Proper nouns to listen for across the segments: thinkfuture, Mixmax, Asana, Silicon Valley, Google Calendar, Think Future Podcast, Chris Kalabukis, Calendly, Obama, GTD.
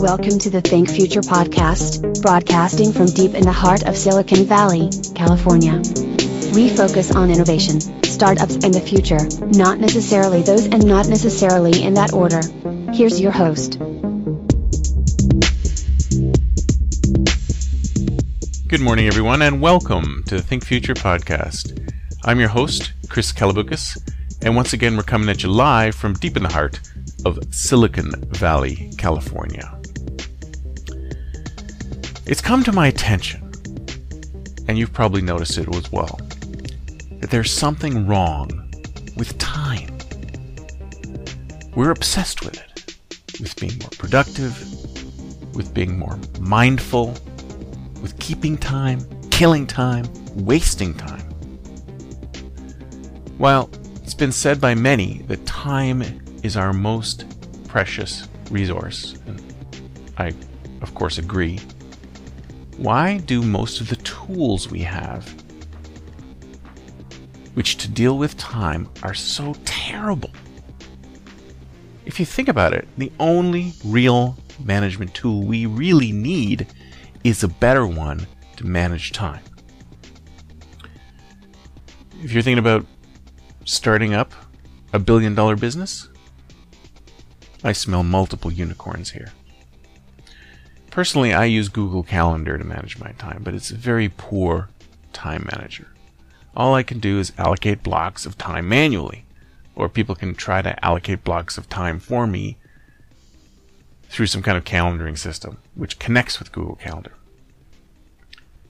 Welcome to the Think Future Podcast, broadcasting from deep in the heart of Silicon Valley, California. We focus on innovation, startups, and the future, not necessarily those and not necessarily in that order. Here's your host. Good morning, everyone, and welcome to the Think Future Podcast. I'm your host, Chris Kalabukis, and once again, we're coming at you live from deep in the heart of Silicon Valley, California. It's come to my attention, and you've probably noticed it as well, that there's something wrong with time. We're obsessed with it, with being more productive, with being more mindful, with keeping time, killing time, wasting time. While it's been said by many that time is our most precious resource, and I, of course, agree, why do most of the tools we have, which to deal with time, are so terrible? If you think about it, the only real management tool we really need is a better one to manage time. If you're thinking about starting up a billion-dollar business, I smell multiple unicorns here. Personally, I use Google Calendar to manage my time, but it's a very poor time manager. All I can do is allocate blocks of time manually, or people can try to allocate blocks of time for me through some kind of calendaring system, which connects with Google Calendar.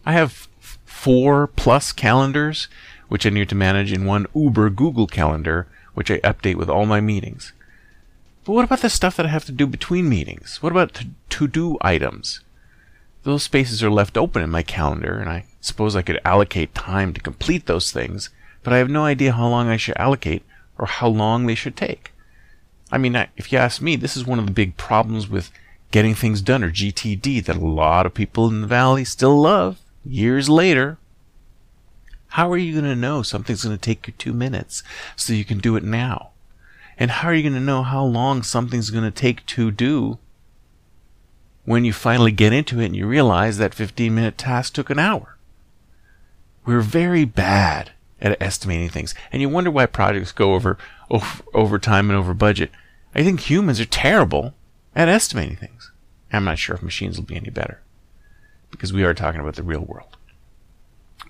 I have 4+ calendars, which I need to manage in one uber Google Calendar, which I update with all my meetings. But what about the stuff that I have to do between meetings? What about to-do items? Those spaces are left open in my calendar, and I suppose I could allocate time to complete those things, but I have no idea how long I should allocate or how long they should take. I mean, if you ask me, this is one of the big problems with getting things done, or GTD, that a lot of people in the Valley still love years later. How are you going to know something's going to take you 2 minutes so you can do it now? And how are you going to know how long something's going to take to do when you finally get into it and you realize that 15-minute task took an hour? We're very bad at estimating things. And you wonder why projects go over time and over budget. I think humans are terrible at estimating things. I'm not sure if machines will be any better, because we are talking about the real world.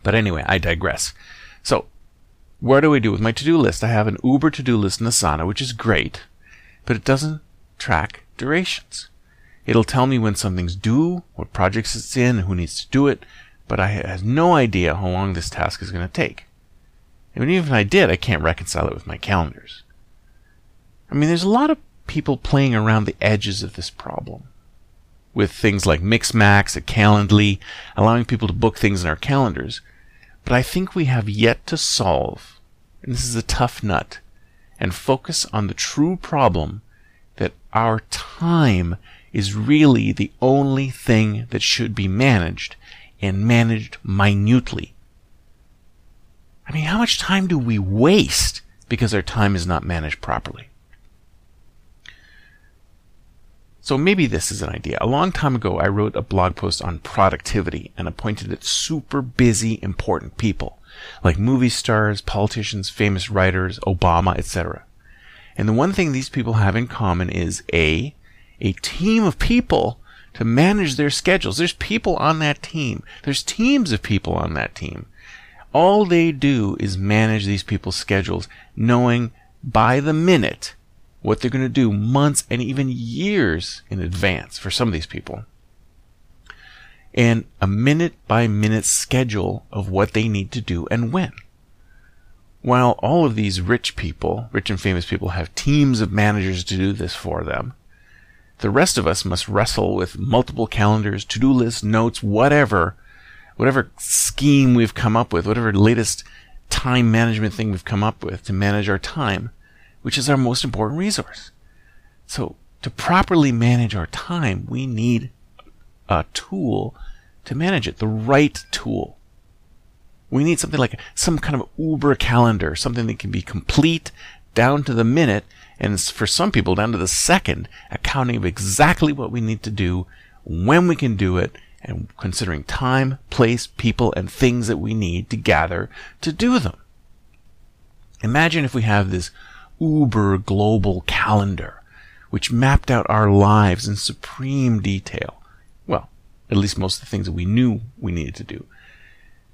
But anyway, I digress. So, what do I do with my to-do list? I have an Uber to-do list in Asana, which is great, but it doesn't track durations. It'll tell me when something's due, what projects it's in, who needs to do it, but I have no idea how long this task is going to take. And even if I did, I can't reconcile it with my calendars. I mean, there's a lot of people playing around the edges of this problem, with things like Mixmax and Calendly, allowing people to book things in our calendars. But I think we have yet to solve, and this is a tough nut, and focus on the true problem that our time is really the only thing that should be managed, and managed minutely. I mean, how much time do we waste because our time is not managed properly? So maybe this is an idea. A long time ago, I wrote a blog post on productivity and appointed it super busy, important people, like movie stars, politicians, famous writers, Obama, etc. And the one thing these people have in common is a team of people to manage their schedules. There's people on that team. There's teams of people on that team. All they do is manage these people's schedules, knowing by the minute what they're going to do months and even years in advance for some of these people. And a minute by minute schedule of what they need to do and when. While all of these rich people, rich and famous people, have teams of managers to do this for them, the rest of us must wrestle with multiple calendars, to-do lists, notes, whatever scheme we've come up with, whatever latest time management thing we've come up with to manage our time, which is our most important resource. So to properly manage our time, we need a tool to manage it, the right tool. We need something like some kind of Uber calendar, something that can be complete down to the minute, and for some people down to the second, accounting of exactly what we need to do, when we can do it, and considering time, place, people, and things that we need to gather to do them. Imagine if we have this Uber global calendar, which mapped out our lives in supreme detail. Well, at least most of the things that we knew we needed to do.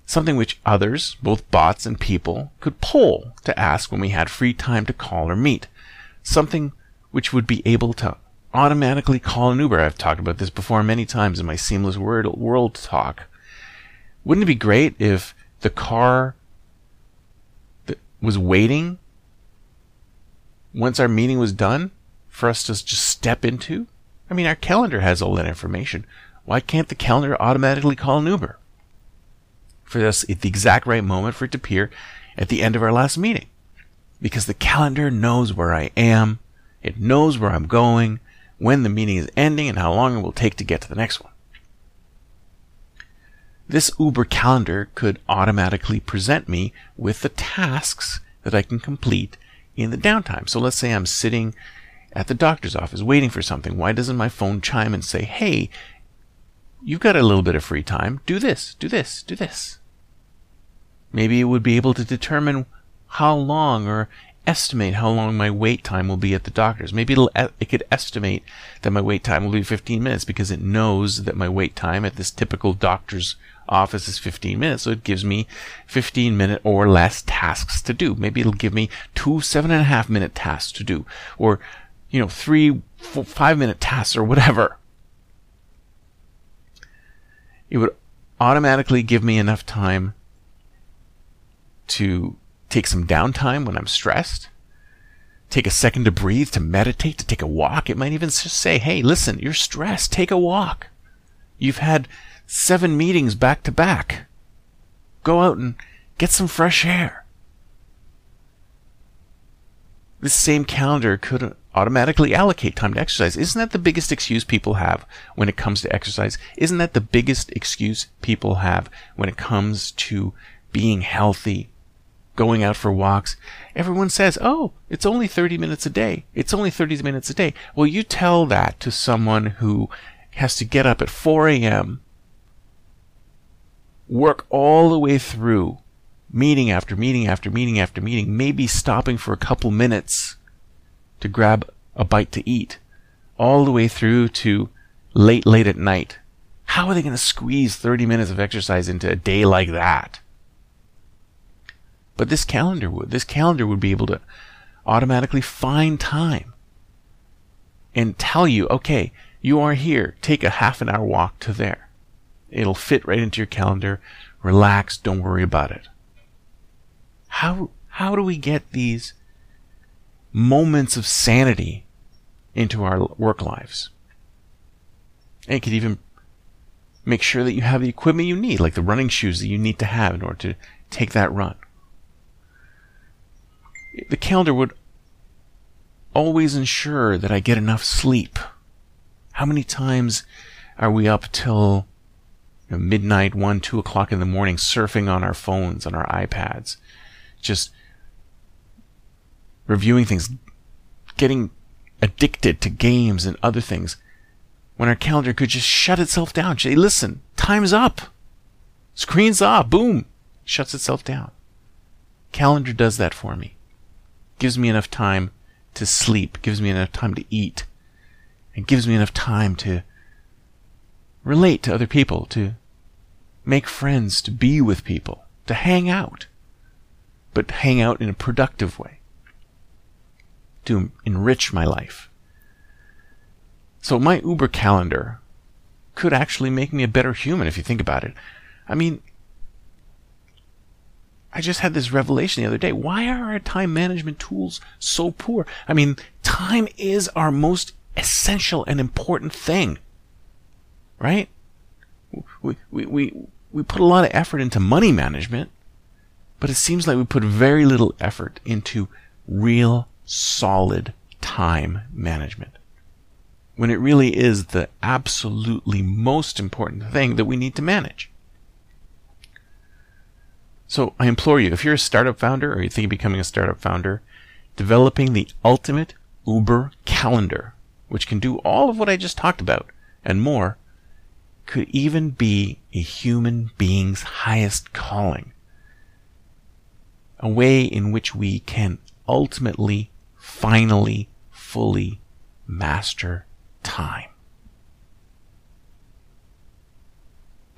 Something which others, both bots and people, could poll to ask when we had free time to call or meet. Something which would be able to automatically call an Uber. I've talked about this before many times in my Seamless World talk. Wouldn't it be great if the car that was waiting, once our meeting was done, for us to just step into? I mean, our calendar has all that information. Why can't the calendar automatically call an Uber for us at the exact right moment for it to appear at the end of our last meeting? Because the calendar knows where I am, it knows where I'm going, when the meeting is ending, and how long it will take to get to the next one. This Uber calendar could automatically present me with the tasks that I can complete in the downtime. So let's say I'm sitting at the doctor's office waiting for something. Why doesn't my phone chime and say, hey, you've got a little bit of free time. Do this, do this, do this. Maybe it would be able to determine how long, or estimate how long my wait time will be at the doctor's. Maybe it could estimate that my wait time will be 15 minutes because it knows that my wait time at this typical doctor's office is 15 minutes. So it gives me 15-minute or less tasks to do. Maybe it'll give me 2 7.5-minute tasks to do, or 3 4 5-minute tasks or whatever. It would automatically give me enough time to take some downtime when I'm stressed, take a second to breathe, to meditate, to take a walk. It might even just say, hey, listen, you're stressed, take a walk. You've had 7 meetings back to back. Go out and get some fresh air. This same calendar could automatically allocate time to exercise. Isn't that the biggest excuse people have when it comes to exercise? Isn't that the biggest excuse people have when it comes to being healthy, going out for walks? Everyone says, oh, it's only 30 minutes a day. It's only 30 minutes a day. Well, you tell that to someone who has to get up at 4 a.m., work all the way through, meeting after meeting after meeting after meeting, maybe stopping for a couple minutes to grab a bite to eat, all the way through to late at night. How are they going to squeeze 30 minutes of exercise into a day like that? But this calendar would. This calendar would be able to automatically find time and tell you, okay, you are here. Take a half-an-hour walk to there. It'll fit right into your calendar. Relax. Don't worry about it. How do we get these moments of sanity into our work lives? And it could even make sure that you have the equipment you need, like the running shoes that you need to have in order to take that run. The calendar would always ensure that I get enough sleep. How many times are we up till midnight, 1, 2 o'clock in the morning, surfing on our phones, on our iPads, just reviewing things, getting addicted to games and other things, when our calendar could just shut itself down? Say, listen, time's up. Screen's off. Boom. Shuts itself down. Calendar does that for me. Gives me enough time to sleep, gives me enough time to eat, and gives me enough time to relate to other people, to make friends, to be with people, to hang out, but hang out in a productive way, to enrich my life. So my Uber calendar could actually make me a better human if you think about it. I mean, I just had this revelation the other day. Why are our time management tools so poor? I mean, time is our most essential and important thing, right? We put a lot of effort into money management, but it seems like we put very little effort into real, solid time management, when it really is the absolutely most important thing that we need to manage. So I implore you, if you're a startup founder or you think of becoming a startup founder, developing the ultimate Uber calendar, which can do all of what I just talked about and more, could even be a human being's highest calling. A way in which we can ultimately, finally, fully master time.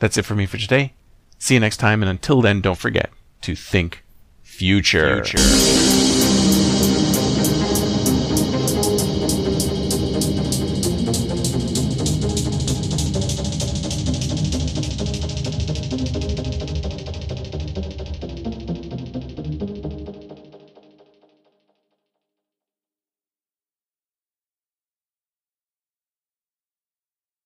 That's it for me for today. See you next time, and until then, don't forget to think future.